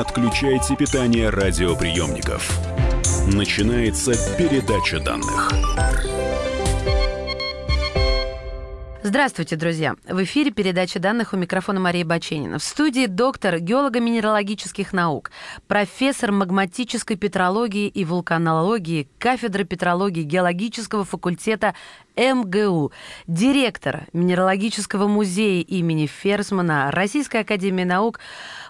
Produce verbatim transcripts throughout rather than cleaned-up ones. отключайте питание радиоприемников. Начинается передача данных. Здравствуйте, друзья! В эфире передача данных, у микрофона Мария Баченина. В студии доктор геолого-минералогических наук, профессор магматической петрологии и вулканологии кафедры петрологии геологического факультета эм гэ у, директор Минералогического музея имени Ферсмана Российской академии наук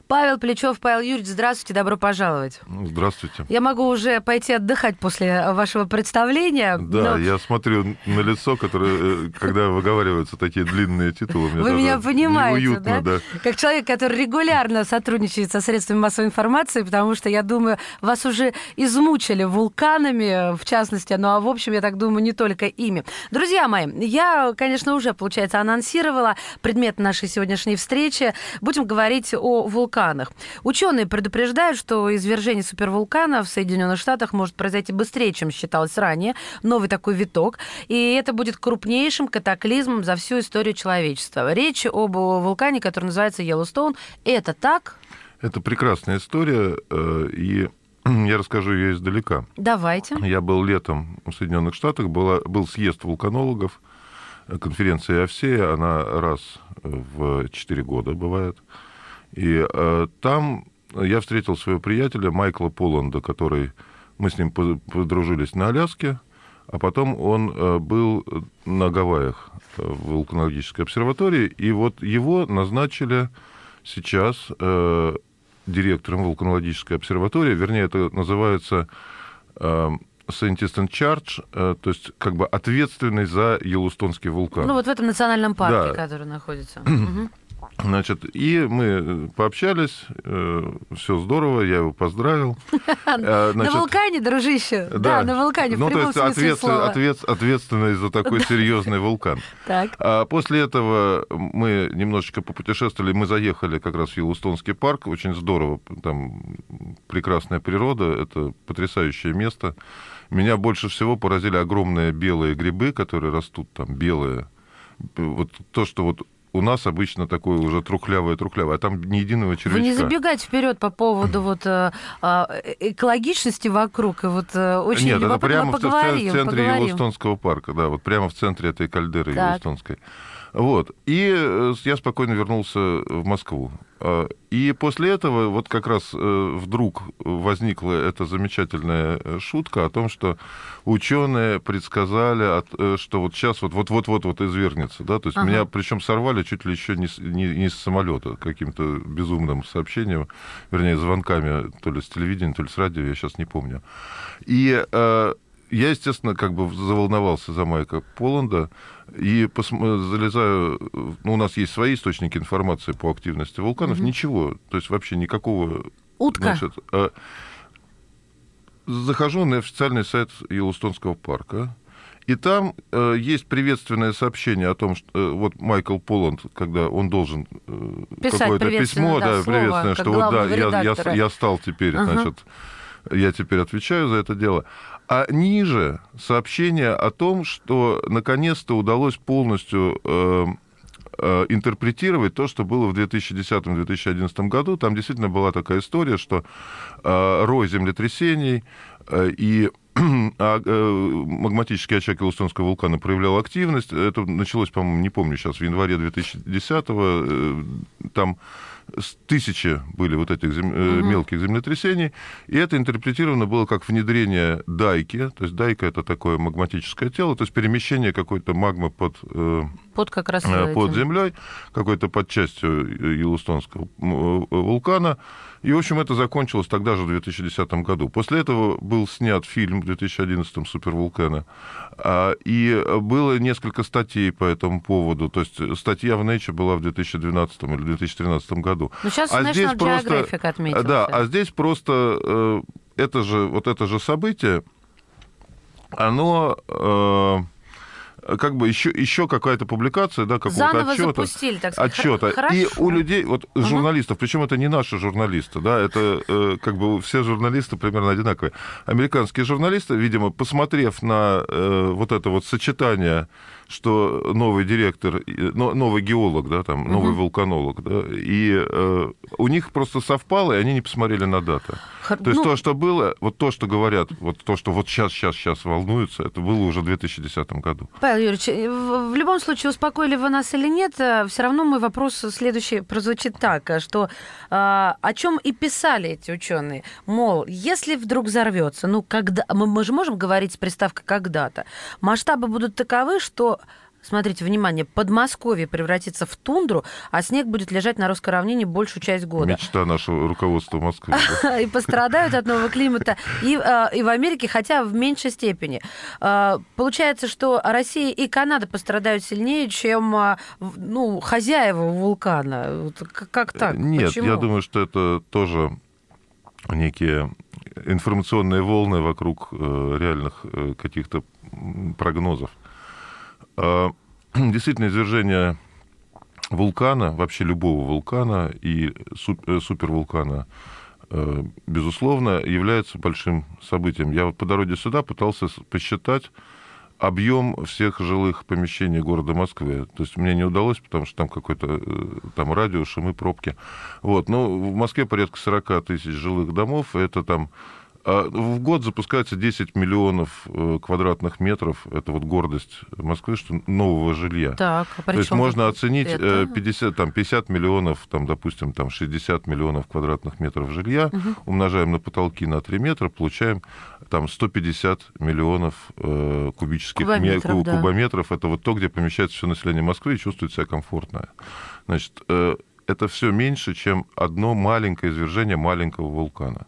Павел Плечев. Павел Юрьевич, здравствуйте, добро пожаловать. Здравствуйте. Я могу уже пойти отдыхать после вашего представления. Да, но... я смотрю на лицо, которое, когда выговариваются такие длинные титулы, мне Вы меня понимаете, неуютно, да? Да. Как человек, который регулярно сотрудничает со средствами массовой информации, потому что, я думаю, вас уже измучили вулканами, в частности, ну а в общем, я так думаю, не только ими. Друзья мои, я, конечно, уже, получается, анонсировала предмет нашей сегодняшней встречи. Будем говорить о вулканах. Ученые предупреждают, что извержение супервулкана в Соединенных Штатах может произойти быстрее, чем считалось ранее. Новый такой виток. И это будет крупнейшим катаклизмом за всю историю человечества. Речь об вулкане, который называется Йеллоустоун. Это так? Это прекрасная история. И... Я расскажу ее издалека. Давайте. Я был летом в Соединенных Штатах, была, был съезд вулканологов, конференция АФСЕ, она раз в четыре года бывает. И э, там я встретил своего приятеля Майкла Поланда, который... Мы с ним подружились на Аляске, а потом он э, был на Гавайях в вулканологической обсерватории, и вот его назначили сейчас... Э, директором вулканологической обсерватории, вернее, это называется э, Сент-Истен-Чардж, э, то есть как бы ответственный за Йеллоустонский вулкан. Ну вот в этом национальном парке, да, который находится. Значит, и мы пообщались, э, все здорово, я его поздравил. Значит, на вулкане, дружище? Да, да, на вулкане, ну, в прямом то есть смысле ответ, слова. Ответ, ответственный за такой серьезный вулкан. Так. А после этого мы немножечко попутешествовали, мы заехали как раз в Йеллоустонский парк, очень здорово, там прекрасная природа, это потрясающее место. Меня больше всего поразили огромные белые грибы, которые растут там, белые. Вот то, что вот... У нас обычно такое уже трухлявое-трухлявое, а там ни единого червячка. Вы не забегайте вперед по поводу вот, э, экологичности вокруг. И вот, э, очень Нет, это прямо поговорим, в центре Йеллоустонского парка, да, вот прямо в центре этой кальдеры Йеллоустонской. Вот. И я спокойно вернулся в Москву. И после этого вот как раз вдруг возникла эта замечательная шутка о том, что ученые предсказали, что вот сейчас вот-вот-вот-вот извергнется. Да? То есть ага. меня причем сорвали чуть ли еще не с, не, не с самолета каким-то безумным сообщением, вернее, звонками то ли с телевидения, то ли с радио, я сейчас не помню. И... Я, естественно, как бы заволновался за Майка Поланда и пос... залезаю... Ну, у нас есть свои источники информации по активности вулканов. Угу. Ничего, то есть вообще никакого... Утка. Значит, э... захожу на официальный сайт Йеллоустонского парка, и там э, есть приветственное сообщение о том, что э, вот Майкл Поланд, когда он должен э, какое-то письмо, да, да, приветственное, что вот, да, я, я, я стал теперь, угу. значит... Я теперь отвечаю за это дело. А ниже сообщение о том, что наконец-то удалось полностью э, э, интерпретировать то, что было в две тысячи десятом — две тысячи одиннадцатом году. Там действительно была такая история, что э, рой землетрясений э, и а, э, магматический очаг Йеллоустонского вулкана проявлял активность. Это началось, по-моему, не помню сейчас, в январе две тысячи десятого. Э, там... тысячи были вот этих зем... угу. мелких землетрясений, и это интерпретировано было как внедрение дайки, то есть дайка — это такое магматическое тело, то есть перемещение какой-то магмы под, под, как раз под землей, какой-то под частью Йеллоустонского вулкана, и, в общем, это закончилось тогда же в две тысячи десятом году. После этого был снят фильм в две тысячи одиннадцатом «Супервулкана», и было несколько статей по этому поводу, то есть статья в Nature была в две тысячи двенадцатом или две тысячи тринадцатом году. Ну, сейчас а здесь просто, да, а здесь просто э, это же, вот это же событие, оно э, как бы еще, еще какая-то публикация, да, какого-то отчета, отчета. И у людей, вот угу. журналистов, причем это не наши журналисты, да, это э, как бы все журналисты примерно одинаковые. Американские журналисты, видимо, посмотрев на э, вот это вот сочетание, что новый директор, новый геолог, да, там, угу. новый вулканолог, да, и э, у них просто совпало, и они не посмотрели на даты. Хор... То есть ну... то, что было, вот то, что говорят, вот то, что вот сейчас, сейчас, сейчас волнуется, это было уже в две тысячи десятом году. Павел Юрьевич, в любом случае, успокоили вы нас или нет, все равно мой вопрос следующий прозвучит так, что э, о чем и писали эти ученые, мол, если вдруг взорвется, ну, когда мы, мы же можем говорить с приставкой «когда-то», масштабы будут таковы, что, смотрите, внимание, Подмосковье превратится в тундру, а снег будет лежать на русской равнине большую часть года. Мечта нашего руководства Москвы. И пострадают от нового климата и в Америке, хотя в меньшей степени. Получается, что Россия и Канада пострадают сильнее, чем хозяева вулкана. Как так? Нет, я думаю, что это тоже некие информационные волны вокруг реальных каких-то прогнозов. Действительно, извержение вулкана, вообще любого вулкана и супервулкана, безусловно, является большим событием. Я вот по дороге сюда пытался посчитать объем всех жилых помещений города Москвы. То есть мне не удалось, потому что там какой-то там радио, шумы, пробки. Вот. Но в Москве порядка сорок тысяч жилых домов. Это там... В год запускается десять миллионов квадратных метров. Это вот гордость Москвы, что нового жилья. Так, а при чем? То есть можно оценить это? пятьдесят, там, пятьдесят миллионов, там, допустим, там, шестьдесят миллионов квадратных метров жилья. Угу. Умножаем на потолки на три метра, получаем там, сто пятьдесят миллионов э, кубических кубометров. Ме... Да. кубометров. Это вот то, где помещается все население Москвы и чувствует себя комфортно. Значит, э, это все меньше, чем одно маленькое извержение маленького вулкана.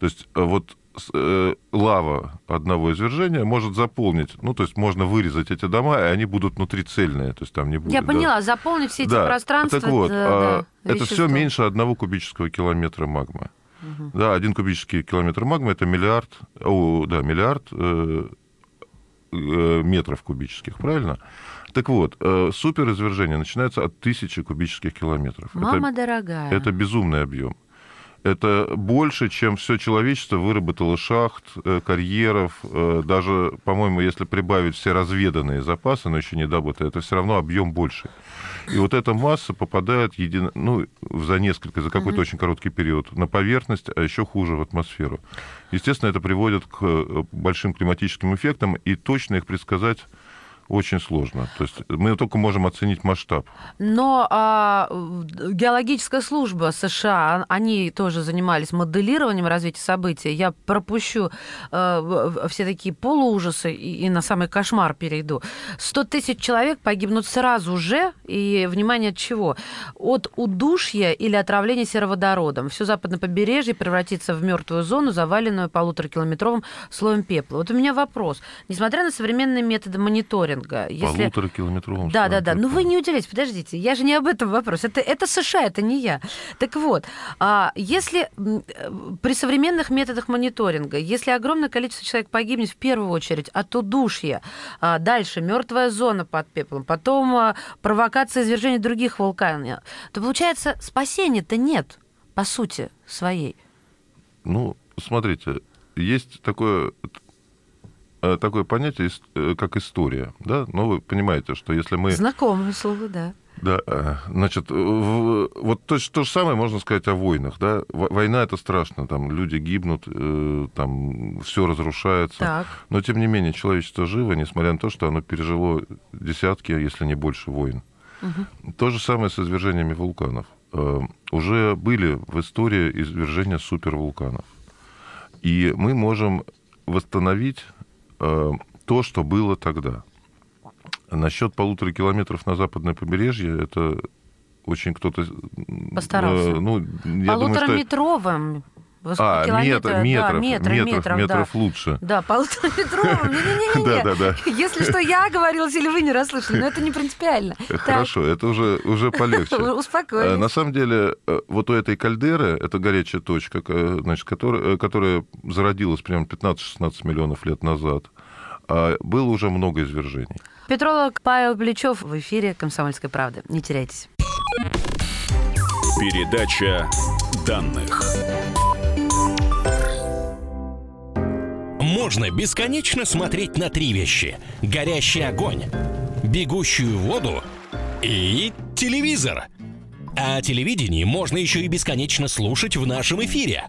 То есть вот э, лава одного извержения может заполнить, ну, то есть можно вырезать эти дома, и они будут внутри цельные, то есть там не будет... Я да. поняла, заполнить все эти да. пространства... Так вот, да, да, это все меньше одного кубического километра магмы. Угу. Да, один кубический километр магмы — это миллиард, о, да, миллиард э, э, метров кубических, правильно? Так вот, э, суперизвержение начинается от тысячи кубических километров. Мама это, дорогая. Это безумный объем. Это больше, чем все человечество выработало шахт, карьеров. Даже, по-моему, если прибавить все разведанные запасы, но еще не добытые, это все равно объем больше. И вот эта масса попадает еди... ну, за несколько, за какой-то mm-hmm. очень короткий период на поверхность, а еще хуже в атмосферу. Естественно, это приводит к большим климатическим эффектам, и точно их предсказать очень сложно. То есть мы только можем оценить масштаб. Но а, геологическая служба США, они тоже занимались моделированием развития событий. Я пропущу а, все такие полуужасы и, и на самый кошмар перейду. сто тысяч человек погибнут сразу же, и, внимание, от чего? От удушья или отравления сероводородом. Все западное побережье превратится в мертвую зону, заваленную полуторакилометровым слоем пепла. Вот у меня вопрос. Несмотря на современные методы мониторинга, Если... полуторакилометровым. Да, да, да. Ну вы не удивляйтесь, подождите, я же не об этом вопрос. Это, это США, это не я. Так вот, если при современных методах мониторинга, если огромное количество человек погибнет в первую очередь от удушья, дальше мертвая зона под пеплом, потом провокация извержения других вулканов, то получается спасения-то нет по сути своей. Ну, смотрите, есть такое... такое понятие, как история. Да? Но вы понимаете, что если мы... Знакомое слово, да. Да, значит, в... вот то, то же самое можно сказать о войнах. Да? Война — это страшно, там люди гибнут, там все разрушается. Так. Но, тем не менее, человечество живо, несмотря на то, что оно пережило десятки, если не больше, войн. Угу. То же самое с извержениями вулканов. Уже были в истории извержения супервулканов. И мы можем восстановить то, что было тогда. Насчет полутора километров на западное побережье, это очень кто-то... Постарался. Ну, полутораметровым. А, метр, метров, да, метр, метров, метров, метров да. лучше. Да, полутораметровым. Не-не-не, если что, я оговорилась или вы не расслышали, но это не принципиально. Хорошо, это уже полегче. Успокоились. На самом деле, вот у этой кальдеры, это горячая точка, которая зародилась прямо пятнадцать-шестнадцать миллионов лет назад, было уже много извержений. Петролог Павел Плечев в эфире «Комсомольской правды». Не теряйтесь. Передача данных. Можно бесконечно смотреть на три вещи. Горящий огонь, бегущую воду и телевизор. А о телевидении можно еще и бесконечно слушать в нашем эфире,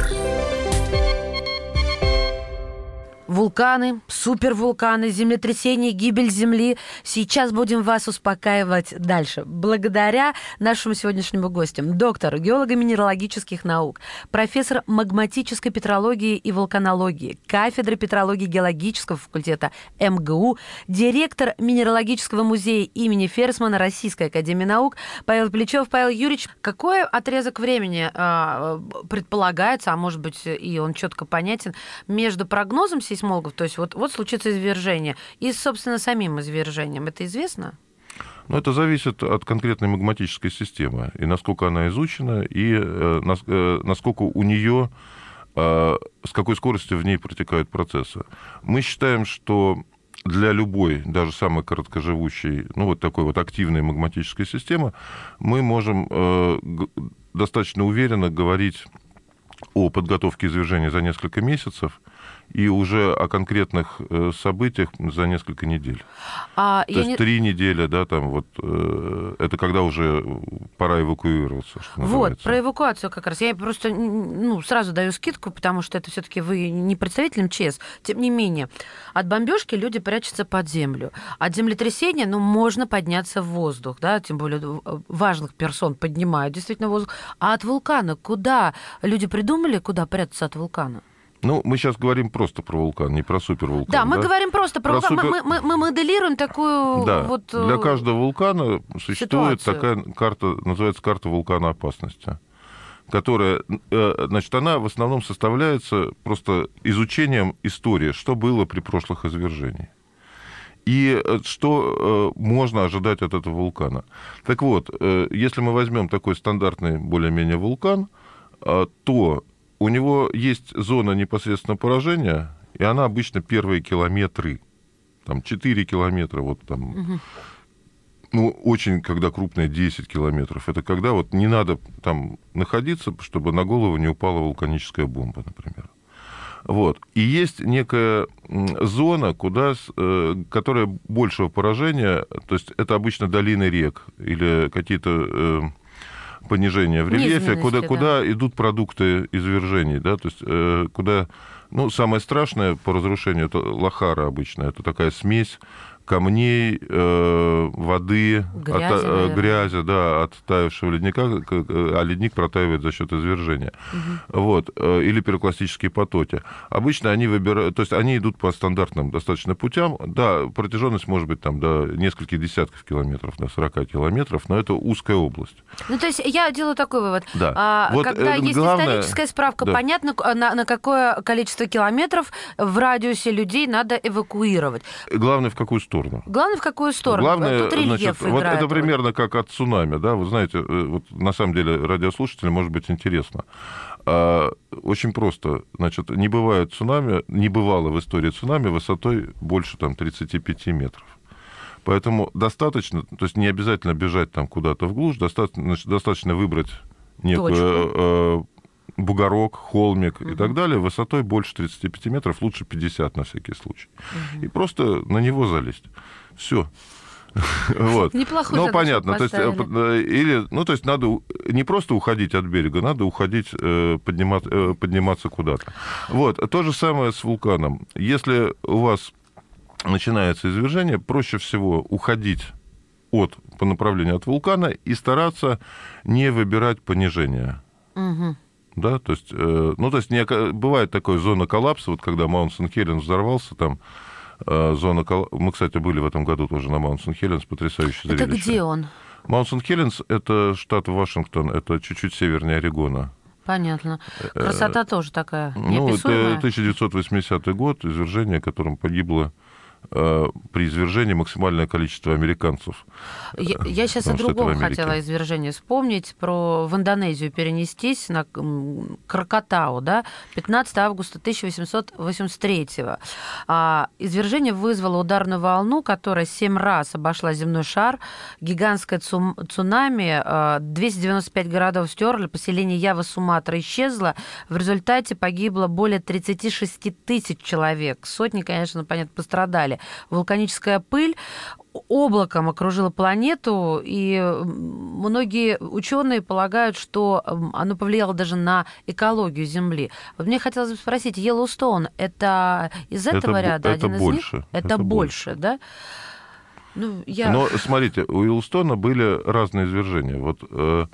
Вулканы, супервулканы, землетрясения, гибель Земли. Сейчас будем вас успокаивать дальше. Благодаря нашему сегодняшнему гостю, доктору геолого-минералогических наук, профессор магматической петрологии и вулканологии, кафедры петрологии геологического факультета эм гэ у, директор Минералогического музея имени Ферсмана Российской академии наук Павел Плечев. Павел Юрьевич, какой отрезок времени э, предполагается, а может быть и он четко понятен, между прогнозом сейсмологии, то есть вот, вот случится извержение. И, собственно, самим извержением. Это известно? Но это зависит от конкретной магматической системы, и насколько она изучена, и насколько у нее, с какой скоростью в ней протекают процессы. Мы считаем, что для любой, даже самой короткоживущей, ну вот такой вот активной магматической системы, мы можем достаточно уверенно говорить о подготовке извержения за несколько месяцев, и уже о конкретных событиях за несколько недель. А, То есть не... три недели, да, там вот э, это когда уже пора эвакуироваться. Что вот, про эвакуацию как раз. Я просто ну, сразу даю скидку, потому что это все-таки вы не представитель эм че эс. Тем не менее, от бомбежки люди прячутся под землю. От землетрясения ну, можно подняться в воздух, да, тем более важных персон поднимают действительно в воздух. А от вулкана куда? Люди придумали, куда прятаться от вулкана? Ну, мы сейчас говорим просто про вулкан, не про супервулкан. Да, мы да? говорим просто про, про вулкан. Супер... Мы, мы, мы моделируем такую... Да, вот... для каждого вулкана существует ситуацию. Такая карта, называется карта вулкана опасности, которая, значит, она в основном составляется просто изучением истории, что было при прошлых извержениях и что можно ожидать от этого вулкана. Так вот, если мы возьмем такой стандартный более-менее вулкан, то... У него есть зона непосредственного поражения, и она обычно первые километры, там четыре километра, вот там, угу. ну, очень, когда крупная, десять километров. Это когда вот не надо там находиться, чтобы на голову не упала вулканическая бомба, например. Вот. И есть некая зона, куда, которая большего поражения, то есть это обычно долины рек или какие-то... понижение в рельефе, куда, да. куда идут продукты извержений, да, то есть э, куда, ну, самое страшное по разрушению, это лохара обычно, это такая смесь камней, э, воды, грязи, от, э, грязи, да, от таявшего ледника, а ледник протаивает за счет извержения, угу. вот, э, или пирокластические потоки. Обычно они выбирают, то есть они идут по стандартным достаточно путям, да, протяженность может быть там до нескольких десятков километров, до сорока километров, но это узкая область. Ну, то есть я делаю такой вывод, да. а, вот когда есть главное... историческая справка, да. понятно, на, на какое количество километров в радиусе людей надо эвакуировать. Главное, в какую сторону. Главное, в какую сторону? Главное, тут рельеф значит, играет. Вот это примерно как от цунами. Да? Вы знаете, вот на самом деле радиослушателям может быть интересно. Очень просто. Значит, не бывает цунами, не бывало в истории цунами высотой больше там, тридцати пяти метров. Поэтому достаточно, то есть не обязательно бежать там куда-то в глушь, достаточно, значит, достаточно выбрать некую... Точку. Бугорок, холмик uh-huh. и так далее, высотой больше тридцати пяти метров, лучше пятьдесят на всякий случай. Uh-huh. И просто на него залезть. Все. Вот. Неплохой задачу понятно, то есть, или, ну, то есть надо не просто уходить от берега, надо уходить, подниматься, подниматься куда-то. Вот. То же самое с вулканом. Если у вас начинается извержение, проще всего уходить от, по направлению от вулкана и стараться не выбирать понижение. Uh-huh. Да, то есть, ну, то есть не, бывает такая зона коллапса, вот когда Маунт Сан-Хелленс взорвался, там зона коллапса... Мы, кстати, были в этом году тоже на Маунт Сан-Хелленс, потрясающе зрелище. Это где он? Маунт Сан-Хелленс — это штат Вашингтон, это чуть-чуть севернее Орегона. Понятно. Красота тоже такая неописуемая. Ну, это тысяча девятьсот восьмидесятый год, извержение, в котором погибло при извержении максимальное количество американцев. Я, я сейчас о другом хотела извержение вспомнить, про в Индонезию перенестись, на Кракатау, да, пятнадцатого августа тысяча восемьсот восемьдесят третьего. Извержение вызвало ударную волну, которая семь раз обошла земной шар, гигантское цунами, двести девяносто пять городов стерли, поселение Ява, Суматра исчезло, в результате погибло более тридцати шести тысяч человек. Сотни, конечно, понятно, пострадали. Вулканическая пыль облаком окружила планету, и многие ученые полагают, что оно повлияло даже на экологию Земли. Вот мне хотелось бы спросить, Йеллоустон, это из этого это, ряда это один больше, из них? Это, это больше. Это больше, да? Ну, я... Но, смотрите, у Йеллоустона были разные извержения. Вот, э,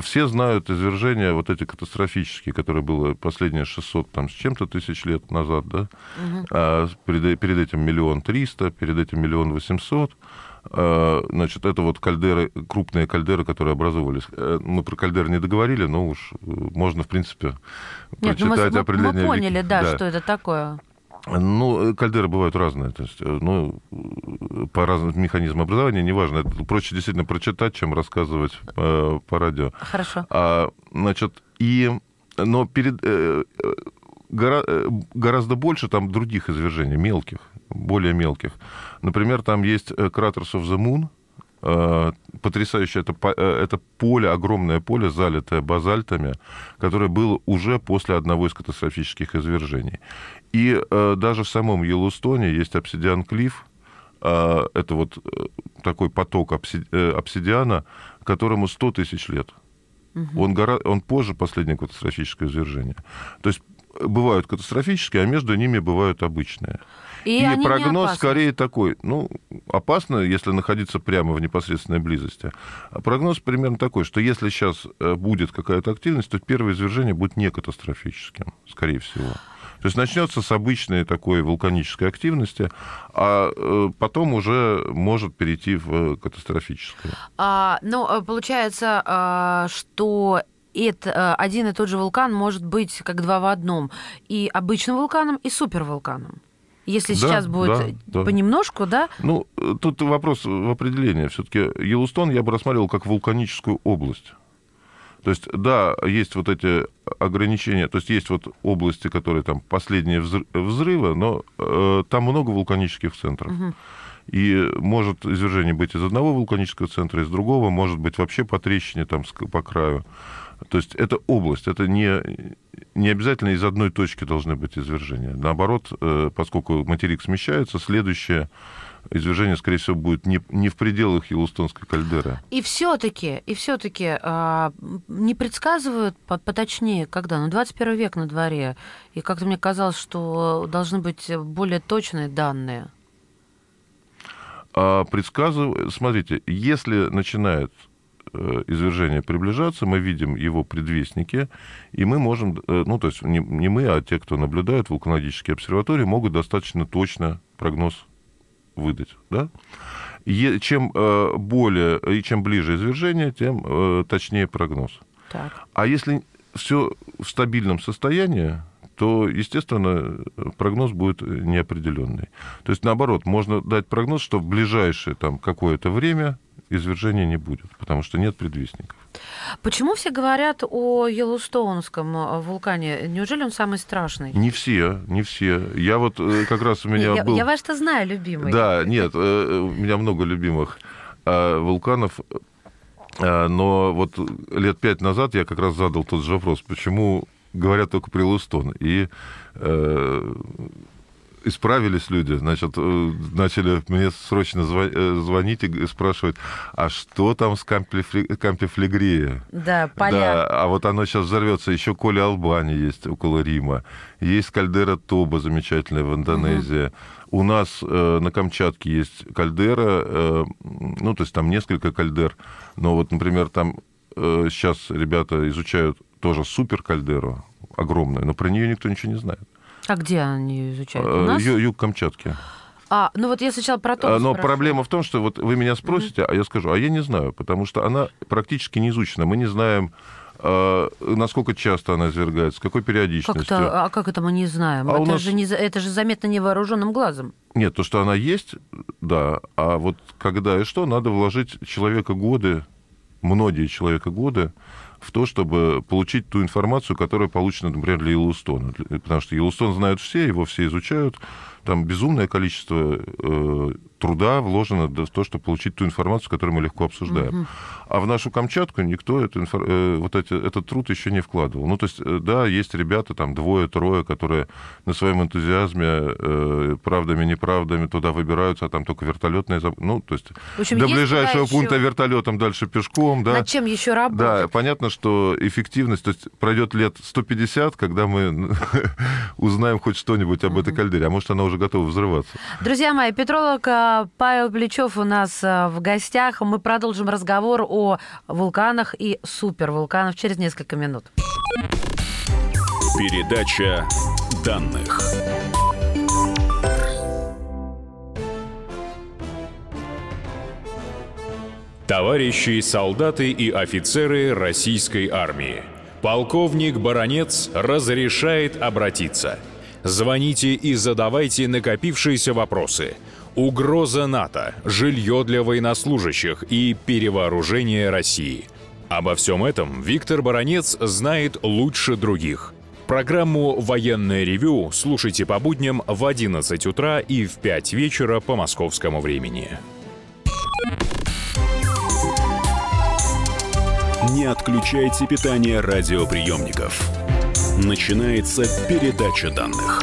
все знают извержения вот эти катастрофические, которые было последние шестьсот там, с чем-то тысяч лет назад, да? Угу. А перед, перед этим миллион триста, перед этим миллион восемьсот. А, значит, это вот кальдеры, крупные кальдеры, которые образовывались. Мы про кальдеры не договорили, но уж можно, в принципе, прочитать. Нет, ну мы, определение. Мы поняли, да, да, что это такое. Ну, кальдеры бывают разные, то есть, ну, по разным механизмам образования, неважно, это проще действительно прочитать, чем рассказывать э, по радио. Хорошо. А, значит, и, но перед, э, гора, гораздо больше там других извержений, мелких, более мелких. Например, там есть Craters of the Moon, э, потрясающее, это, это поле, огромное поле, залитое базальтами, которое было уже после одного из катастрофических извержений. И э, даже в самом Йеллоустоне есть обсидиан-клифф, э, это вот такой поток обсиди... обсидиана, которому сто тысяч лет. Угу. Он, гора... Он позже последнего катастрофического извержения. То есть бывают катастрофические, а между ними бывают обычные. И, и прогноз скорее такой, ну, опасно, если находиться прямо в непосредственной близости. А прогноз примерно такой, что если сейчас будет какая-то активность, то первое извержение будет не катастрофическим, скорее всего. То есть начнется с обычной такой вулканической активности, а потом уже может перейти в катастрофическую. А, ну, получается, что это, один и тот же вулкан может быть как два в одном. И обычным вулканом, и супервулканом. Если да, сейчас будет да, да. понемножку, да? Ну, тут вопрос в определении. Все-таки Йеллоустон я бы рассматривал как вулканическую область. То есть, да, есть вот эти ограничения, то есть есть вот области, которые там последние взрывы, но э, там много вулканических центров. Угу. И может извержение быть из одного вулканического центра, из другого, может быть вообще по трещине, там, по краю. То есть это область, это не, не обязательно из одной точки должны быть извержения. Наоборот, э, поскольку материк смещается, следующее извержение, скорее всего, будет не, не в пределах Йеллоустонской кальдеры. И все-таки, и все-таки э, не предсказывают поточнее, когда? Ну, двадцать первый век на дворе. И как-то мне казалось, что должны быть более точные данные. А предсказывают... Смотрите, если начинает э, извержение приближаться, мы видим его предвестники, и мы можем... Э, ну, то есть не, не мы, а те, кто наблюдает вулканологические обсерватории, могут достаточно точно прогноз выдать, да? И чем э, более и чем ближе извержение, тем э, точнее прогноз. Так. А если все в стабильном состоянии, то, естественно, прогноз будет неопределенный. То есть, наоборот, можно дать прогноз, что в ближайшее там какое-то время извержения не будет, потому что нет предвестников. Почему все говорят о Йеллоустонском вулкане? Неужели он самый страшный? Не все, не все. Я вот как раз у меня я, был... Я вас-то знаю, любимый. Да, нет, у меня много любимых вулканов. Но вот лет пять назад я как раз задал тот же вопрос, почему говорят только про Йеллоустон. И... Исправились люди, значит, начали мне срочно звонить и спрашивать, а что там с Кампифлегрией? Да, поля. Да, а вот оно сейчас взорвется. Еще Коли Албани есть около Рима. Есть кальдера Тоба замечательная в Индонезии. Угу. У нас э, на Камчатке есть кальдера, э, ну, то есть там несколько кальдер. Но вот, например, там э, сейчас ребята изучают тоже суперкальдеру огромную, но про нее никто ничего не знает. А где они ее изучают? У нас? Ю- юг Камчатки. А, ну вот я сначала про то. Но спрошу. Проблема в том, что вот вы меня спросите, mm-hmm. а я скажу, а я не знаю, потому что она практически не изучена. Мы не знаем, э, насколько часто она извергается, с какой периодичностью. Как-то, а как это мы не знаем? А это, у нас... же не, это же заметно невооруженным глазом. Нет, то, что она есть, да. А вот когда и что, надо вложить человека годы, многие человека годы, в то, чтобы получить ту информацию, которая получена, например, для Йеллоустона. Потому что Йеллоустон знают все, его все изучают. Там безумное количество э, труда вложено в то, чтобы получить ту информацию, которую мы легко обсуждаем. Угу. А в нашу Камчатку никто эту инфор... э, вот эти, этот труд еще не вкладывал. Ну, то есть, да, есть ребята, там, двое-трое, которые на своем энтузиазме э, правдами-неправдами туда выбираются, а там только вертолетные... Ну, то есть, в общем, до есть ближайшего пункта еще... вертолетом, дальше пешком. Да. Над чем еще работать? Да, понятно, что эффективность... То есть, пройдет лет сто пятьдесят, когда мы узнаем хоть что-нибудь об этой кальдере. А может, она уже готовы взрываться. Друзья мои, петролог Павел Плечев у нас в гостях. Мы продолжим разговор о вулканах и супервулканах через несколько минут. Передача данных. Товарищи, солдаты и офицеры российской армии. Полковник Баронец разрешает обратиться. Звоните и задавайте накопившиеся вопросы. Угроза НАТО, жилье для военнослужащих и перевооружение России. Обо всем этом Виктор Баранец знает лучше других. Программу «Военное ревю» слушайте по будням в одиннадцать утра и в пять вечера по московскому времени. Не отключайте питание радиоприемников. Начинается передача данных.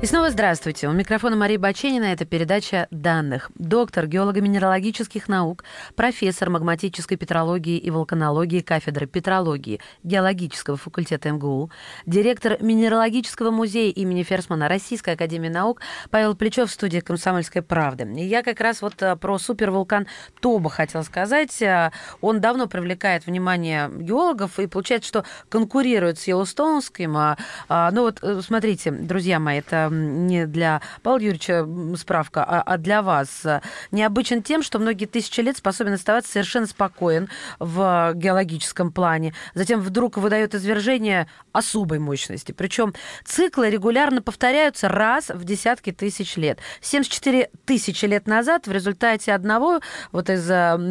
И снова здравствуйте. У микрофона Мария Баченина. Это передача данных. Доктор геолого-минералогических наук, профессор магматической петрологии и вулканологии кафедры петрологии геологического факультета МГУ, директор Минералогического музея имени Ферсмана Российской академии наук Павел Плечев в студии «Комсомольской правды». И я как раз вот про супервулкан Тоба хотела сказать. Он давно привлекает внимание геологов, и получается, что конкурирует с Йеллоустонским. Ну вот, смотрите, друзья мои, это не для Павла Юрьевича справка, а, а для вас. Необычен тем, что многие тысячи лет способен оставаться совершенно спокоен в геологическом плане. Затем вдруг выдает извержение особой мощности. Причем циклы регулярно повторяются раз в десятки тысяч лет. семьдесят четыре тысячи лет назад в результате одного вот из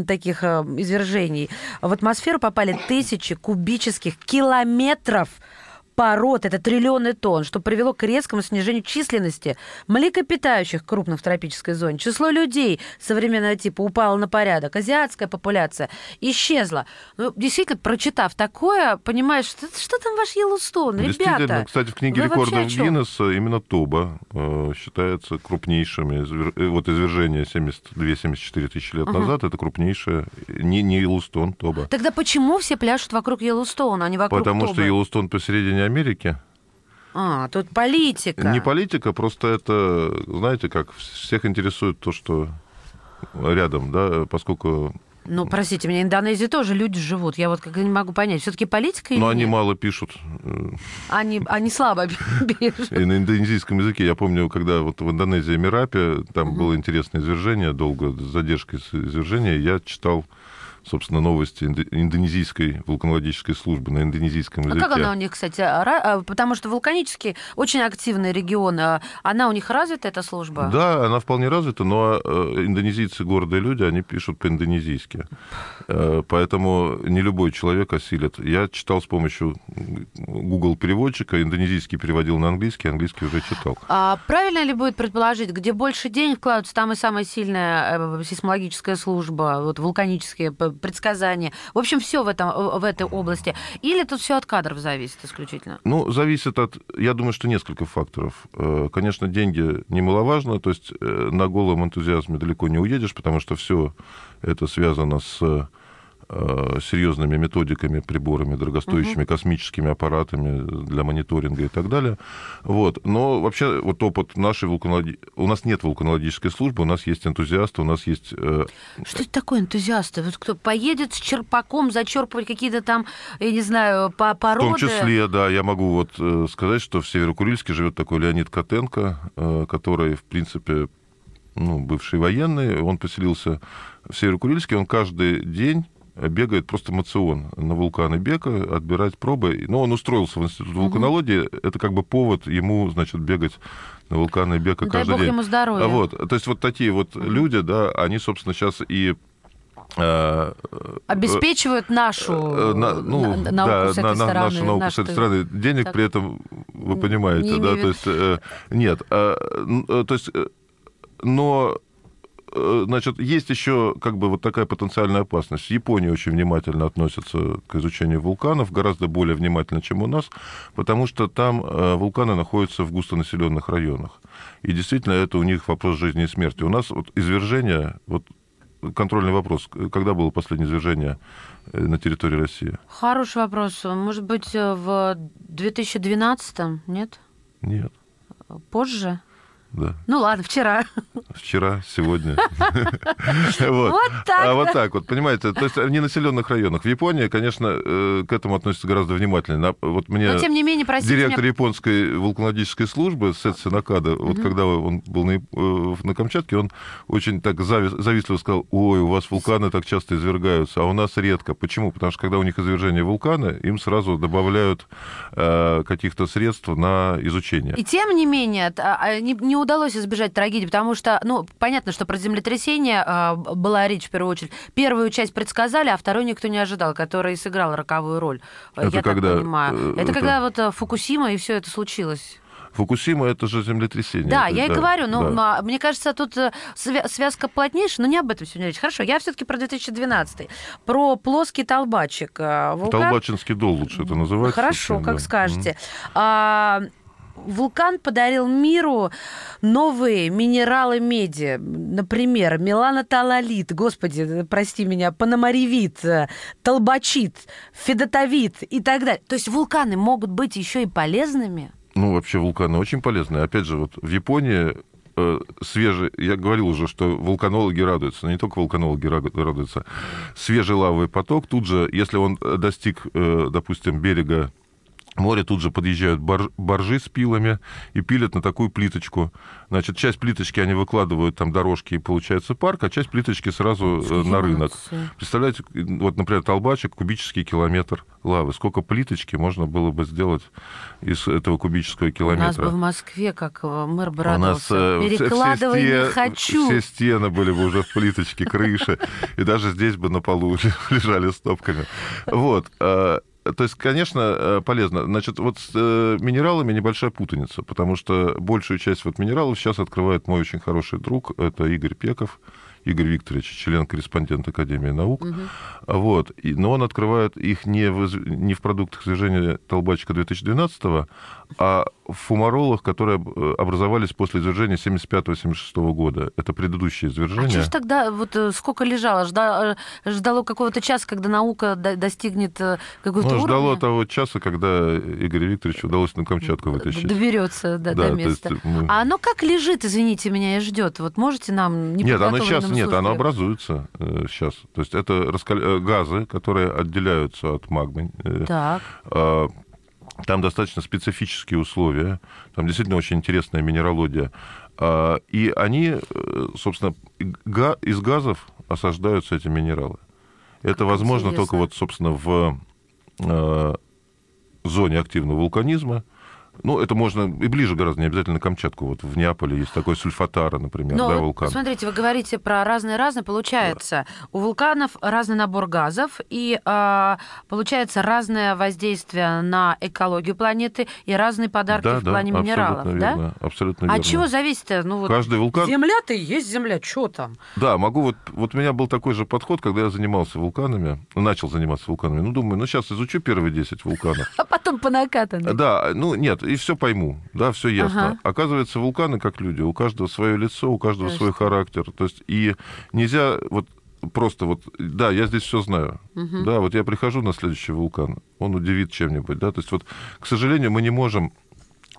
таких извержений в атмосферу попали тысячи кубических километров пород, это триллионы тонн, что привело к резкому снижению численности млекопитающих крупных в тропической зоне. Число людей современного типа упало на порядок. Азиатская популяция исчезла. Ну, действительно, прочитав такое, понимаешь, что, что там ваш Йеллоустон, ребята? Кстати, в книге рекордов Гиннесса именно Тоба э, считается крупнейшим. Извер... Вот извержение семьдесят две — семьдесят четыре тысячи лет угу. назад, это крупнейшее. Не, не Йеллоустон, Тоба. Тогда почему все пляшут вокруг Йеллоустона, а не вокруг Потому Тоба? Потому что Йеллоустон посередине Америки. А, тут политика. Не политика, просто это, знаете, как всех интересует то, что рядом, да, поскольку... Ну, простите меня, в Индонезии тоже люди живут. Я вот как-то не могу понять, все-таки политика или нет? Но они мало пишут. Они, они слабо пишут. И на индонезийском языке, я помню, когда вот в Индонезии Мерапе, там было интересное извержение, долго с задержкой извержения, я читал, собственно, новости индонезийской вулканологической службы на индонезийском языке. А как она у них, кстати? Потому что вулканические очень активные регионы. Она у них развита, эта служба? Да, она вполне развита, но индонезийцы, гордые люди, они пишут по-индонезийски. Поэтому не любой человек осилит. Я читал с помощью Google-переводчика, индонезийский переводил на английский, английский уже читал. А правильно ли будет предположить, где больше денег вкладываются, там и самая сильная сейсмологическая служба, вот вулканические предсказания. В общем, все в, этом, в этой области. Или тут все от кадров зависит исключительно? Ну, зависит от, я думаю, что несколько факторов. Конечно, деньги немаловажно, то есть на голом энтузиазме далеко не уедешь, потому что все это связано с серьезными методиками, приборами, дорогостоящими угу. космическими аппаратами для мониторинга и так далее. Вот. Но вообще вот опыт нашей вулканологии... У нас нет вулканологической службы, у нас есть энтузиасты, у нас есть... Что это такое энтузиасты? Вот кто поедет с черпаком зачерпывать какие-то там, я не знаю, породы? В том числе, да, я могу вот сказать, что в Северо-Курильске живет такой Леонид Котенко, который, в принципе, ну, бывший военный, он поселился в Северо-Курильске, он каждый день бегает просто моцион на вулкан Ибека, отбирать пробы. Но он устроился в институт вулканологии, угу. это как бы повод ему, значит, бегать на вулкан Ибека ну, каждый дай бог день. Ему здоровья. Вот. То есть вот такие вот угу. люди, да, они, собственно, сейчас и... обеспечивают нашу на, ну, на, науку да, с этой на, стороны. Нашу науку наш с этой стороны. Денег так... при этом, вы понимаете, не да? Имею... То есть, э, нет. Э, то есть, но... Значит, есть еще как бы вот такая потенциальная опасность. Япония очень внимательно относится к изучению вулканов, гораздо более внимательно, чем у нас, потому что там вулканы находятся в густонаселенных районах. И действительно, это у них вопрос жизни и смерти. У нас вот извержение, вот контрольный вопрос, когда было последнее извержение на территории России? Хороший вопрос. Может быть, в две тысячи двенадцатом, нет? Нет. Позже? Да. Ну ладно, вчера. Вчера, сегодня. Вот так. Вот так вот, понимаете, то есть в ненаселенных районах. В Японии, конечно, к этому относятся гораздо внимательнее. Вот мне директор японской вулканологической службы Сэцэ Накада, вот когда он был на Камчатке, он очень так завистливо сказал: ой, у вас вулканы так часто извергаются, а у нас редко. Почему? Потому что когда у них извержение вулкана, им сразу добавляют каких-то средств на изучение. И тем не менее, не удалось избежать трагедии, потому что, ну, понятно, что про землетрясение э, была речь в первую очередь. Первую часть предсказали, а вторую никто не ожидал, которая сыграла роковую роль. Это я когда, так понимаю. Это, это когда вот Фукусима и все это случилось. Фукусима — это же землетрясение. Да, это, я да, и говорю, но да. Мне кажется, тут связка плотнейшая, но не об этом сегодня речь. Хорошо, я все-таки про две тысячи двенадцатый, про плоский Толбачик. Вулкан... Толбачинский дол лучше это называется. Хорошо, очень, как да. скажете. Mm-hmm. Вулкан подарил миру новые минералы меди. Например, меланоталолит, господи, прости меня, пономаревит, толбачит, федотовит и так далее. То есть вулканы могут быть еще и полезными? Ну, вообще вулканы очень полезны. Опять же, вот в Японии... свежие, я говорил уже, что вулканологи радуются, но не только вулканологи радуются. Свежий лавовый поток тут же, если он достиг, допустим, берега море, тут же подъезжают баржи с пилами и пилят на такую плиточку. Значит, часть плиточки они выкладывают, там дорожки, и получается парк, а часть плиточки сразу Фигурация. на рынок. Представляете, вот, например, Толбачик, кубический километр лавы. Сколько плиточки можно было бы сделать из этого кубического километра? У нас бы в Москве, как мэр Бородовский, перекладывай все, все стен... не хочу. Все стены были бы уже в плиточке, крыши, и даже здесь бы на полу лежали стопками. Вот. То есть, конечно, полезно. Значит, вот с минералами небольшая путаница, потому что большую часть вот минералов сейчас открывает мой очень хороший друг, это Игорь Пеков, Игорь Викторович, член-корреспондент Академии наук. Угу. Вот. И, но он открывает их не в, не в продуктах извержения Толбачика две тысячи двенадцатого, а в фумаролах, которые образовались после извержения семьдесят пятого семьдесят шестого года. Это предыдущие извержения. А что ж тогда вот сколько лежало? Ждало, ждало какого-то часа, когда наука достигнет какого-то ну, уровня? Ждало того часа, когда Игорю Викторовичу удалось на Камчатку вытащить. Доберется да, да, до места. Есть, мы... А оно как лежит, извините меня, и ждет? Вот можете нам не Нет, оно сейчас Нет, слушай, оно образуется э, сейчас. То есть это раскал... газы, которые отделяются от магмы. Так. Э, э, там достаточно специфические условия. Там действительно очень интересная минералогия. Э, и они, э, собственно, га... из газов осаждаются эти минералы. Это как возможно интересно. Только вот, собственно, в э, зоне активного вулканизма. Ну, это можно и ближе гораздо, не обязательно на Камчатку. Вот в Неаполе есть такой сульфатара, например, но да, вот вулкан. Смотрите, вы говорите про разные-разные. Получается, да. у вулканов разный набор газов, и э, получается разное воздействие на экологию планеты и разные подарки да, в да, плане минералов. Верно, да? Абсолютно верно. От чего зависит? Ну, вот каждый вулкан... Земля-то и есть земля, что там? Да, могу... Вот, вот у меня был такой же подход, когда я занимался вулканами, начал заниматься вулканами. Ну, думаю, ну, сейчас изучу первые десять вулканов. А потом понакатаны. Да, ну, нет, и все пойму, да, все ясно. Ага. Оказывается, вулканы, как люди, у каждого свое лицо, у каждого Конечно. свой характер. То есть и нельзя вот просто вот, да, я здесь все знаю, угу. да, вот я прихожу на следующий вулкан, он удивит чем-нибудь, да, то есть вот, к сожалению, мы не можем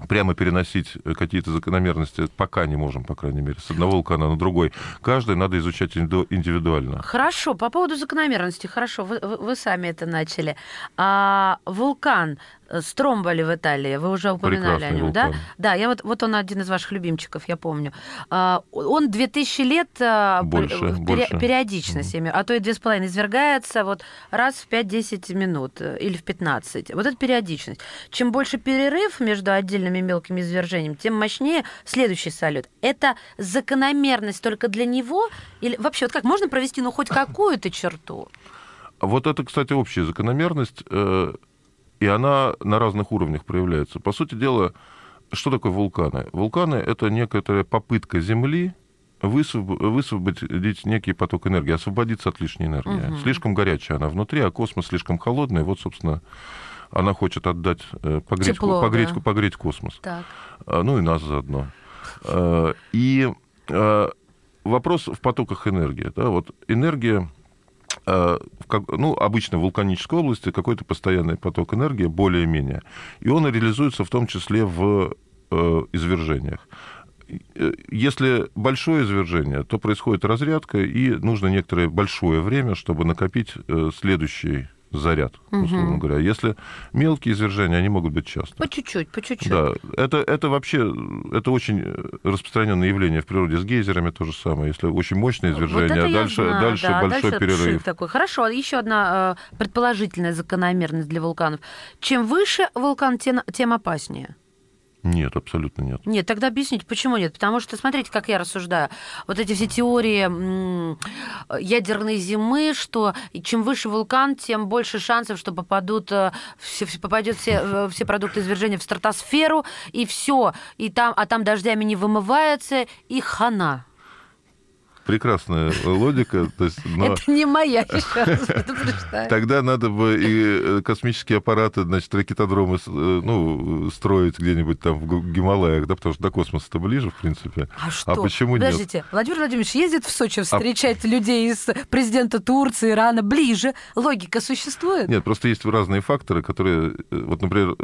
прямо переносить какие-то закономерности, пока не можем, по крайней мере, с одного вулкана на другой. Каждый надо изучать индивидуально. Хорошо, по поводу закономерности, хорошо, вы, вы сами это начали. А, вулкан Стромболи в Италии, вы уже упоминали Прекрасный о нем, вулкан. да? Да, я вот, вот он один из ваших любимчиков, я помню. Он две тысячи лет больше, пер... больше. периодичность, mm-hmm. а то и две с половиной извергается вот раз в пять-десять минут или в пятнадцать. Вот это периодичность. Чем больше перерыв между отдельными мелкими извержениями, тем мощнее следующий салют. Это закономерность только для него? Или вообще, вот как можно провести, ну, хоть какую-то черту? Вот это, кстати, общая закономерность, и она на разных уровнях проявляется. По сути дела, что такое вулканы? Вулканы — это некоторая попытка Земли высвободить некий поток энергии, освободиться от лишней энергии. Угу. Слишком горячая она внутри, а космос слишком холодный. Вот, собственно, она хочет отдать, погреть, Тепло, погреть, да. погреть космос. Так. Ну и нас заодно. И вопрос в потоках энергии. Да, вот энергия... Ну, обычно в вулканической области какой-то постоянный поток энергии, более-менее. И он реализуется в том числе в э, извержениях. Если большое извержение, то происходит разрядка, и нужно некоторое большое время, чтобы накопить э, следующий заряд, условно угу. говоря. Если мелкие извержения, они могут быть часто. По чуть-чуть, по чуть-чуть. Да, это, это вообще, это очень распространенное явление в природе. С гейзерами то же самое. Если очень мощное извержение, вот а дальше, дальше да, большой дальше перерыв. Такой. Хорошо, еще одна э, предположительная закономерность для вулканов. Чем выше вулкан, тем, тем опаснее. Нет, абсолютно нет. Нет, тогда объясните, почему нет? Потому что, смотрите, как я рассуждаю. Вот эти все теории ядерной зимы, что чем выше вулкан, тем больше шансов, что попадут, все, попадет все, все продукты извержения в стратосферу, и все, и там, а там дождями не вымывается, и хана. Прекрасная логика. То есть, но... Это не моя, еще раз предупреждаю. Тогда надо бы и космические аппараты, значит, ракетодромы, ну, строить где-нибудь там в Гималаях, да, потому что до космоса-то ближе, в принципе. А что? А почему нет? Подождите, Владимир Владимирович ездит в Сочи встречать а... людей из президента Турции, Ирана, ближе. Логика существует? Нет, просто есть разные факторы, которые, вот, например,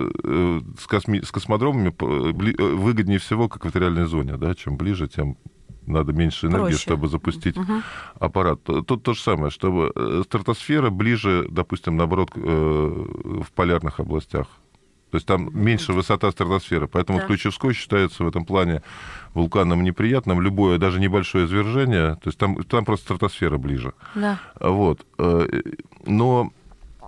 с, косми... с космодромами выгоднее всего к экваториальной зоне, да, чем ближе, тем... Надо меньше энергии, Проще. чтобы запустить угу. аппарат. Тут то же самое, чтобы стратосфера ближе, допустим, наоборот, в полярных областях. То есть там меньше высота стратосферы. Поэтому да. Ключевской считается в этом плане вулканом неприятным. Любое, даже небольшое извержение, то есть там, там просто стратосфера ближе. Да. Вот. Но...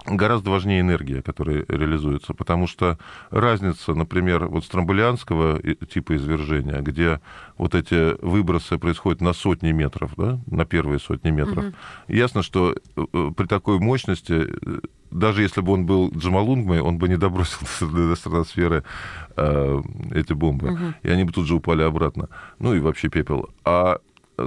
Гораздо важнее энергия, которая реализуется, потому что разница, например, вот стромболианского типа извержения, где вот эти выбросы происходят на сотни метров, да, на первые сотни метров, угу. ясно, что при такой мощности, даже если бы он был Джомолунгмой, он бы не добросил до стратосферы э, эти бомбы, угу. и они бы тут же упали обратно, ну и вообще пепел. А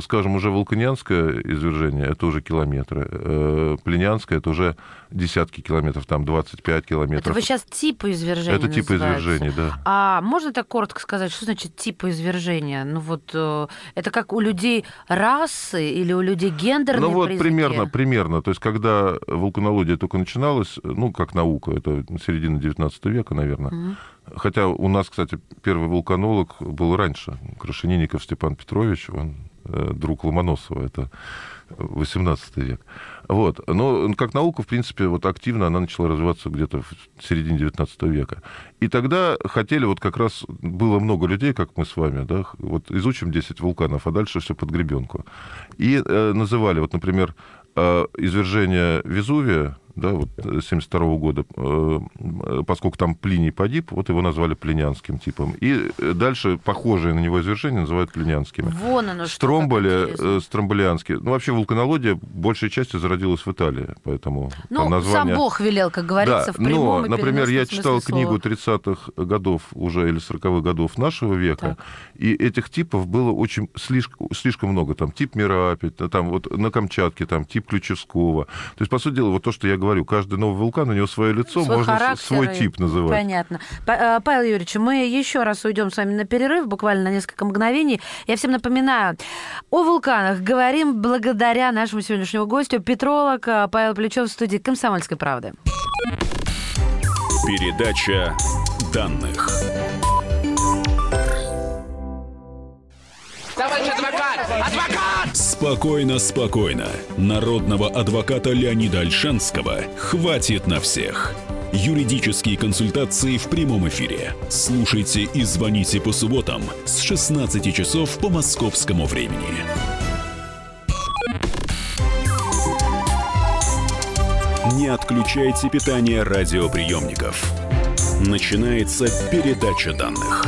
скажем, уже вулканианское извержение, это уже километры. Пленианское, это уже десятки километров, там двадцать пять километров. Это вы сейчас типы извержения Это называется. типы извержений, да. А можно так коротко сказать, что значит типы извержения? Ну вот, это как у людей расы или у людей гендерные признаки? Ну вот, признаки? примерно, примерно. То есть, когда вулканология только начиналась, ну, как наука, это середина девятнадцатого века, наверное, mm-hmm. Хотя у нас, кстати, первый вулканолог был раньше. Крашенинников Степан Петрович, он э, друг Ломоносова, это восемнадцатый век. Вот. Но как наука, в принципе, вот активно она начала развиваться где-то в середине девятнадцатого века. И тогда хотели, вот как раз было много людей, как мы с вами, да, вот изучим десять вулканов, а дальше все под гребенку. И э, называли, вот, например, э, извержение Везувия, да, вот семьдесят второго года, поскольку там Плиний погиб, вот его назвали плинианским типом. И дальше похожие на него извержения называют плинианскими. Вон оно, Стромболи, стромболианские. Ну, вообще вулканология большей части зародилась в Италии, поэтому ну, там название... сам Бог велел, как говорится, да, в прямом но, и например, я читал книгу тридцатых годов уже, или сороковых годов нашего века, так. и этих типов было очень слишком, слишком много. Там тип Мерапи, там вот на Камчатке, там тип Ключевского. То есть, по сути дела, вот то, что я говорю, каждый новый вулкан, у него свое лицо, свой можно свой тип называть. Понятно. Павел Юрьевич, мы еще раз уйдем с вами на перерыв, буквально на несколько мгновений. Я всем напоминаю, о вулканах говорим благодаря нашему сегодняшнему гостю, петролог Павел Плечев в студии «Комсомольской правды». Передача данных. Товарищ адвокат! Адвокат! Спокойно, спокойно. Народного адвоката Леонида Альшанского хватит на всех. Юридические консультации в прямом эфире. Слушайте и звоните по субботам с шестнадцати часов по московскому времени. Не отключайте питание радиоприемников. Начинается передача данных.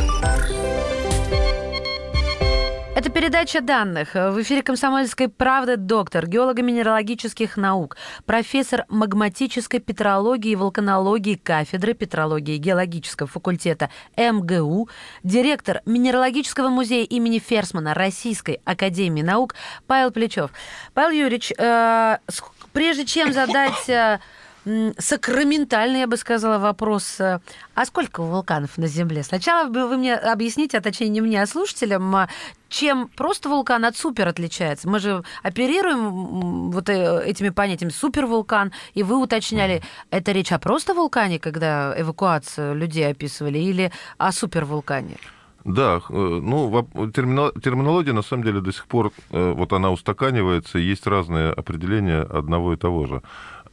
Это передача данных. В эфире «Комсомольской правды» доктор геолого-минералогических наук, профессор магматической петрологии и вулканологии кафедры петрологии геологического факультета эм гэ у, директор Минералогического музея имени Ферсмана Российской академии наук Павел Плечев. Павел Юрьевич, э, прежде чем задать э, сакраментальный, я бы сказала, вопрос. А сколько вулканов на Земле? Сначала бы вы мне объясните, а точнее не мне, а слушателям, чем просто вулкан от супер отличается. Мы же оперируем вот этими понятиями супервулкан, и вы уточняли, это речь о просто вулкане, когда эвакуацию людей описывали, или о супервулкане? Да, ну, терминология, на самом деле, до сих пор, вот она устаканивается, есть разные определения одного и того же.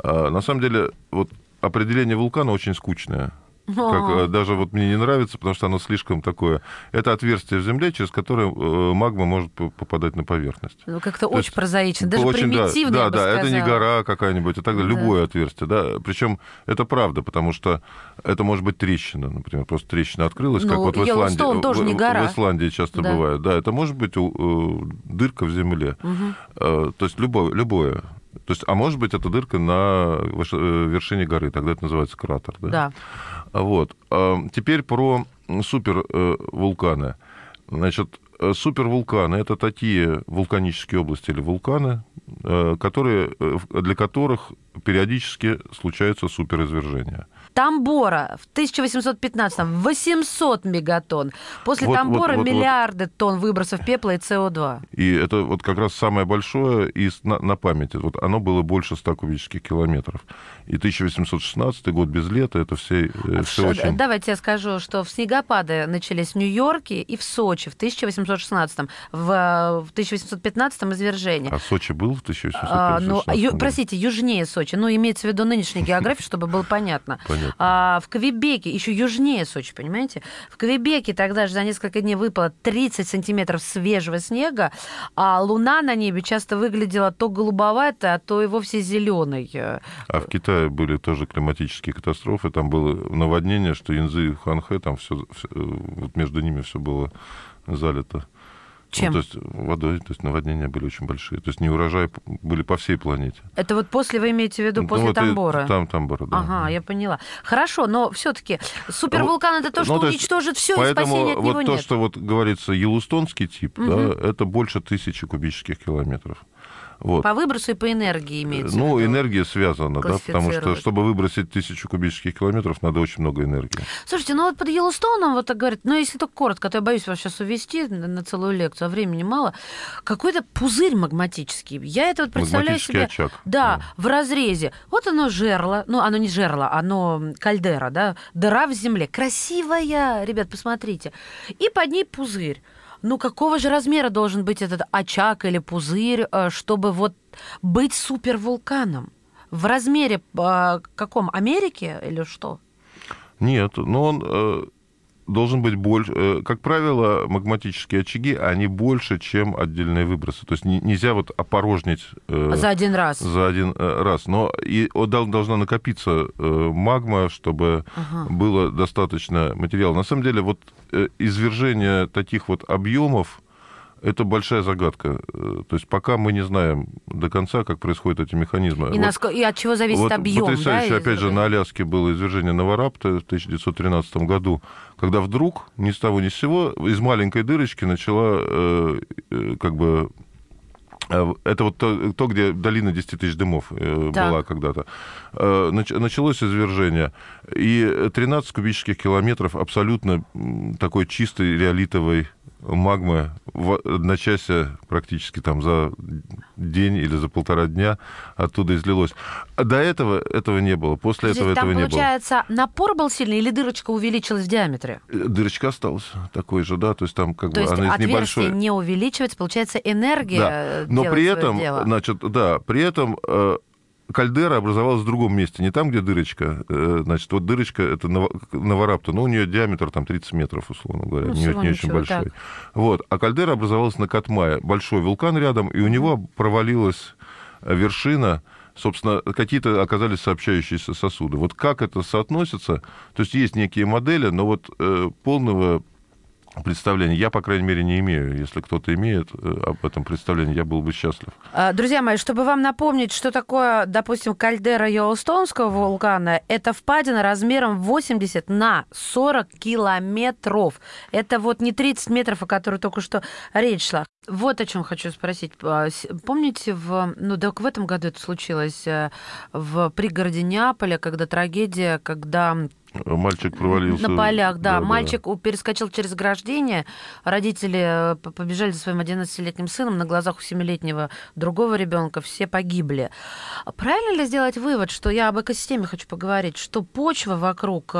На самом деле, вот определение вулкана очень скучное. Как, даже вот мне не нравится, потому что оно слишком такое. Это отверстие в земле, через которое магма может попадать на поверхность. Ну, как-то очень есть, прозаично, даже очень, примитивно, да, я да, бы да, сказала. Это не гора какая-нибудь, а так далее, да. Любое отверстие. Да. Причем это правда, потому что это может быть трещина, например, просто трещина открылась, ну, как вот в Исландии. В, не гора. В Исландии часто да. бывает. Да, это может быть дырка в земле. Угу. То есть любое... любое. То есть, а может быть, это дырка на вершине горы, тогда это называется кратер. Да. Да. Вот. Теперь про супервулканы. Значит, супервулканы — это такие вулканические области или вулканы, которые, для которых периодически случаются суперизвержения. Тамбора в тысяча восемьсот пятнадцатом восемьсот мегатонн. После вот, Тамбора вот, вот, миллиарды вот. тонн выбросов пепла и СО2. И это вот как раз самое большое из, на, на памяти. Вот оно было больше ста кубических километров. И тысяча восемьсот шестнадцатый год без лета, это все, а все ш... очень... Давайте я скажу, что снегопады начались в Нью-Йорке и в Сочи в тысяча восемьсот шестнадцатом. В, в тысяча восемьсот пятнадцатом извержение. А Сочи был в тысяча восемьсот шестнадцатом? А, ну, ю... да. Простите, южнее Сочи. Ну, имеется в виду нынешняя география, чтобы было понятно. А в Квебеке, еще южнее Сочи, понимаете? В Квебеке тогда же за несколько дней выпало тридцать сантиметров свежего снега, а луна на небе часто выглядела то голубоватой, а то и вовсе зеленой. А в Китае были тоже климатические катастрофы, там было наводнение, что Янцзы и Ханхэ, там все, все, вот между ними все было залито. Чем? Ну, то есть водой, то есть наводнения были очень большие. То есть неурожаи были по всей планете. Это вот после, вы имеете в виду, после ну, вот Тамбора? Там Тамбора, да. Ага, я поняла. Хорошо, но все-таки супервулкан ну, это то, что ну, то есть, уничтожит все, и спасения от вот него то, нет. Поэтому то, что вот говорится, йеллоустонский тип, угу. да, это больше тысячи кубических километров. Вот. По выбросу и по энергии имеется в виду? Ну, энергия связана, да, потому что, чтобы выбросить тысячу кубических километров, надо очень много энергии. Слушайте, ну вот под Йеллоустоуном, вот так говорят, ну, если только коротко, то я боюсь вас сейчас увести на целую лекцию, а времени мало, какой-то пузырь магматический. Я это вот представляю себе... Магматический очаг. Да, да, в разрезе. Вот оно жерло, ну, оно не жерло, оно кальдера, да, дыра в земле. Красивая, ребят, посмотрите. И под ней пузырь. Ну, какого же размера должен быть этот очаг или пузырь, чтобы вот быть супервулканом? В размере э, каком? Америки или что? Нет, но он э, должен быть больше... Э, как правило, магматические очаги, они больше, чем отдельные выбросы. То есть не, нельзя вот опорожнить... Э, за один раз. За один э, раз. Но и должна накопиться э, магма, чтобы ага. было достаточно материала. На самом деле, вот... извержение таких вот объемов это большая загадка. То есть пока мы не знаем до конца, как происходят эти механизмы. И, вот, насколько, и от чего зависит вот объем. Потрясающе. Да, опять из... же, на Аляске было извержение Новарупта в тысяча девятьсот тринадцатом году, когда вдруг ни с того ни с сего из маленькой дырочки начала э, э, как бы... Это вот то, то, где долина десяти тысяч дымов э, была когда-то. Э, нач, началось извержение. И тринадцать кубических километров абсолютно такой чистой реолитовой магмы в одночасье практически там за день или за полтора дня оттуда излилось. До этого этого не было. После этого этого не было. Там, получается, напор был сильный или дырочка увеличилась в диаметре? Дырочка осталась такой же, да. То есть там как бы она из небольшой... отверстие не увеличивается, получается, энергия... Да. Но при этом, значит, да, при этом э, кальдера образовалась в другом месте, не там, где дырочка. Значит, вот дырочка, это Новарупта, но у нее диаметр там тридцать метров, условно говоря, ну, не, не очень большой. Вот. А кальдера образовалась на Катмае, большой вулкан рядом, и у него провалилась вершина. Собственно, какие-то оказались сообщающиеся сосуды. Вот как это соотносится? То есть есть некие модели, но вот э, полного представления я, по крайней мере, не имею. Если кто-то имеет об этом представление, я был бы счастлив. Друзья мои, чтобы вам напомнить, что такое, допустим, кальдера Йеллоустонского вулкана, это впадина размером восемьдесят на сорок километров. Это вот не тридцать метров, о которой только что речь шла. Вот о чем хочу спросить. Помните, в, ну, так в этом году это случилось, в пригороде Неаполя, когда трагедия, когда... Мальчик провалился. На полях, да. да мальчик да. перескочил через ограждение. Родители побежали за своим одиннадцатилетним сыном. На глазах у семилетнего другого ребенка все погибли. Правильно ли сделать вывод, что я об экосистеме хочу поговорить, что почва вокруг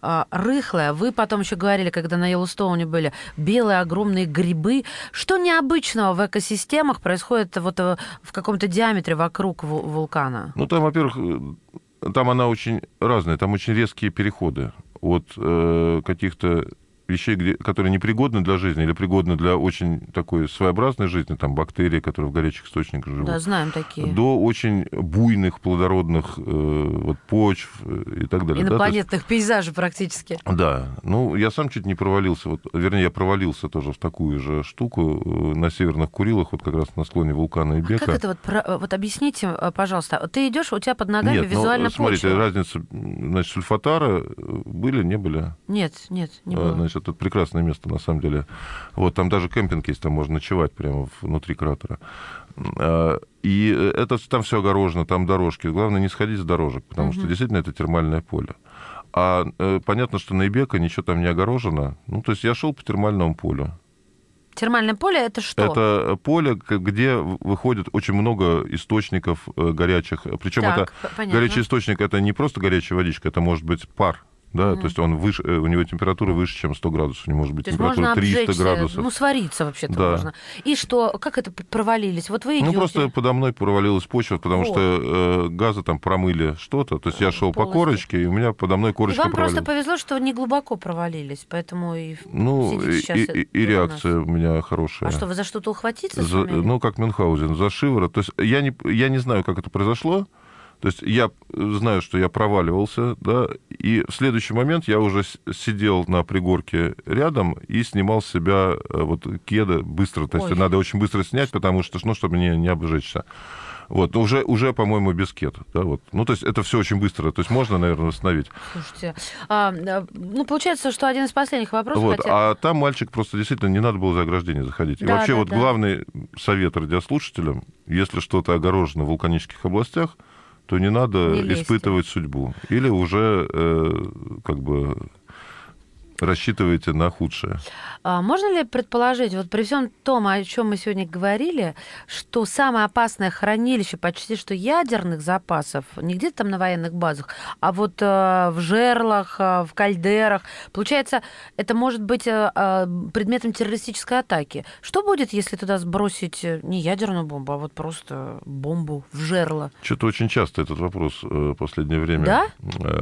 рыхлая? Вы потом еще говорили, когда на Йеллоустоуне были, белые огромные грибы. Что необычного в экосистемах происходит вот в каком-то диаметре вокруг вулкана? Ну, там, во-первых... Там она очень разная, там очень резкие переходы от э, каких-то вещей, где, которые непригодны для жизни или пригодны для очень такой своеобразной жизни, там бактерии, которые в горячих источниках живут. Да, знаем такие. До очень буйных, плодородных э, вот, почв и так далее. Инопланетных да? пейзажей практически. Да. Ну, я сам чуть не провалился. Вот, вернее, я провалился тоже в такую же штуку на Северных Курилах, вот как раз на склоне вулкана Ибека. А как это? Вот, про... вот объясните, пожалуйста. Ты идешь, у тебя под ногами нет, визуально ну, смотрите, почва. Разница, значит, сульфатары были, не были? Нет, нет, не было. Значит, это прекрасное место, на самом деле. Вот, там даже кемпинг есть, там можно ночевать прямо внутри кратера. И это, там все огорожено, там дорожки. Главное, не сходить с дорожек, потому [S2] Угу. [S1] Что действительно это термальное поле. А понятно, что на Ибека ничего там не огорожено. Ну, то есть я шел по термальному полю. Термальное поле — это что? Это поле, где выходит очень много источников горячих. Причем это понятно. Горячий источник — это не просто горячая водичка, это может быть пар. Да, mm-hmm. То есть он выше, у него температура выше, чем сто градусов, не может быть то температура триста градусов. Ну, свариться вообще-то да. можно. И что, как это провалились? Вот вы идете... Ну, просто подо мной провалилась почва, потому О. что э, газы там промыли что-то. То есть я шел по корочке, и у меня подо мной корочка провалилась. И вам провалилась. Просто повезло, что не глубоко провалились, поэтому и ну, сидите сейчас. И, и, и реакция у, у меня хорошая. А что, вы за что-то ухватиться? За, ну, как Мюнхгаузен, за шиворот. То есть я не, я не знаю, как это произошло. То есть я знаю, что я проваливался, да, и в следующий момент я уже сидел на пригорке рядом и снимал с себя вот кеды быстро. То есть Ой. надо очень быстро снять, потому что, ну, чтобы не, не обжечься. Вот, уже, уже, по-моему, без кет. Да, вот. Ну, то есть это все очень быстро. То есть можно, наверное, восстановить. Слушайте, а, ну, получается, что один из последних вопросов... Вот, хотя... А там мальчик просто действительно не надо было за ограждение заходить. Да, и вообще да, вот да. главный совет радиослушателям, если что-то огорожено в вулканических областях, то не надо не испытывать судьбу. Или уже э, как бы рассчитываете на худшее. А можно ли предположить, вот при всем том, о чем мы сегодня говорили, что самое опасное хранилище почти что ядерных запасов, не где-то там на военных базах, а вот э, в жерлах, э, в кальдерах, получается, это может быть э, э, предметом террористической атаки. Что будет, если туда сбросить не ядерную бомбу, а вот просто бомбу в жерло? Что-то очень часто этот вопрос в последнее время да?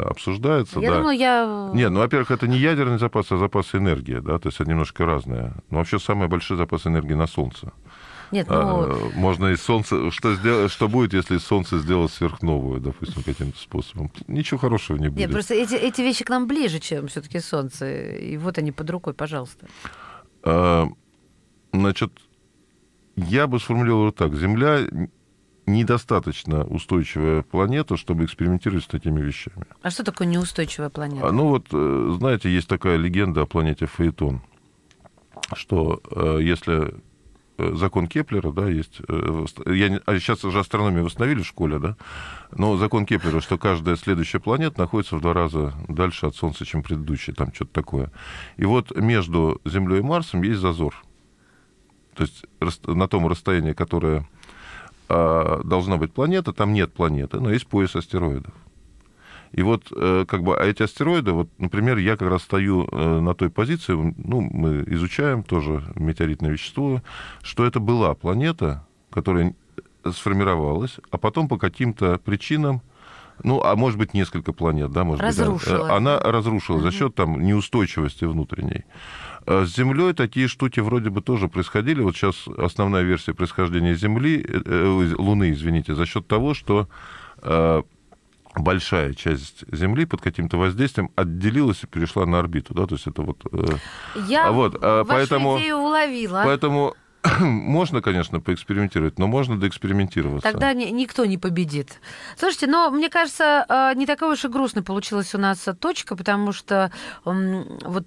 обсуждается. Я да. думала, я... Нет, ну, во-первых, это не ядерный запас, запас, а запас энергии, да, то есть это немножко разное. Но вообще самый большой запас энергии на Солнце. Нет, ну... Можно из Солнца... Что, сдел... что будет, если из Солнца сделать сверхновую, допустим, каким-то способом? Ничего хорошего не будет. Нет, просто эти, эти вещи к нам ближе, чем все-таки Солнце. И вот они под рукой, пожалуйста. А, значит, я бы сформулировал так. Земля недостаточно устойчивая планета, чтобы экспериментировать с такими вещами. А что такое неустойчивая планета? Ну вот, знаете, есть такая легенда о планете Фаэтон, что если закон Кеплера, да, есть... Я, а сейчас уже астрономию восстановили в школе, да? Но закон Кеплера, что каждая следующая планета находится в два раза дальше от Солнца, чем предыдущая, там что-то такое. И вот между Землей и Марсом есть зазор. То есть на том расстоянии, которое... должна быть планета, там нет планеты, но есть пояс астероидов. И вот, как бы, а эти астероиды, вот, например, я как раз стою на той позиции, ну, мы изучаем тоже метеоритное вещество, что это была планета, которая сформировалась, а потом по каким-то причинам, ну, а может быть, несколько планет, да, может разрушила. быть, да, она разрушила mm-hmm. за счет там неустойчивости внутренней. С Землей такие штуки вроде бы тоже происходили. Вот сейчас основная версия происхождения Земли, э, Луны, извините, за счет того, что э, большая часть Земли под каким-то воздействием отделилась и перешла на орбиту, да, то есть это вот. Э, Я вот, э, вашу поэтому, идею уловила. Поэтому можно, конечно, поэкспериментировать, но можно доэкспериментироваться. Тогда никто не победит. Слушайте, но мне кажется, не такая уж и грустная получилась у нас точка, потому что вот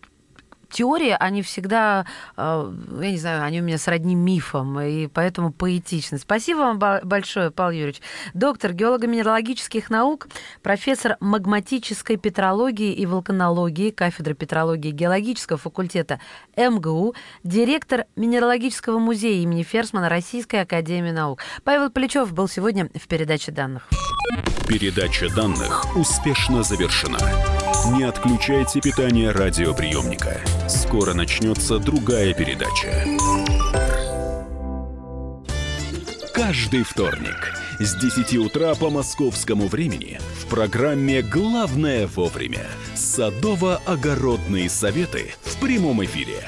теории, они всегда, я не знаю, они у меня сродни мифам, и поэтому поэтичны. Спасибо вам большое, Павел Юрьевич. Доктор геолого-минералогических наук, профессор магматической петрологии и вулканологии кафедры петрологии геологического факультета эм гэ у, директор Минералогического музея имени Ферсмана Российской академии наук. Павел Плечев был сегодня в передаче данных. Передача данных успешно завершена. Не отключайте питание радиоприемника. Скоро начнется другая передача. Каждый вторник с десяти утра по московскому времени в программе «Главное вовремя» садово-огородные советы в прямом эфире.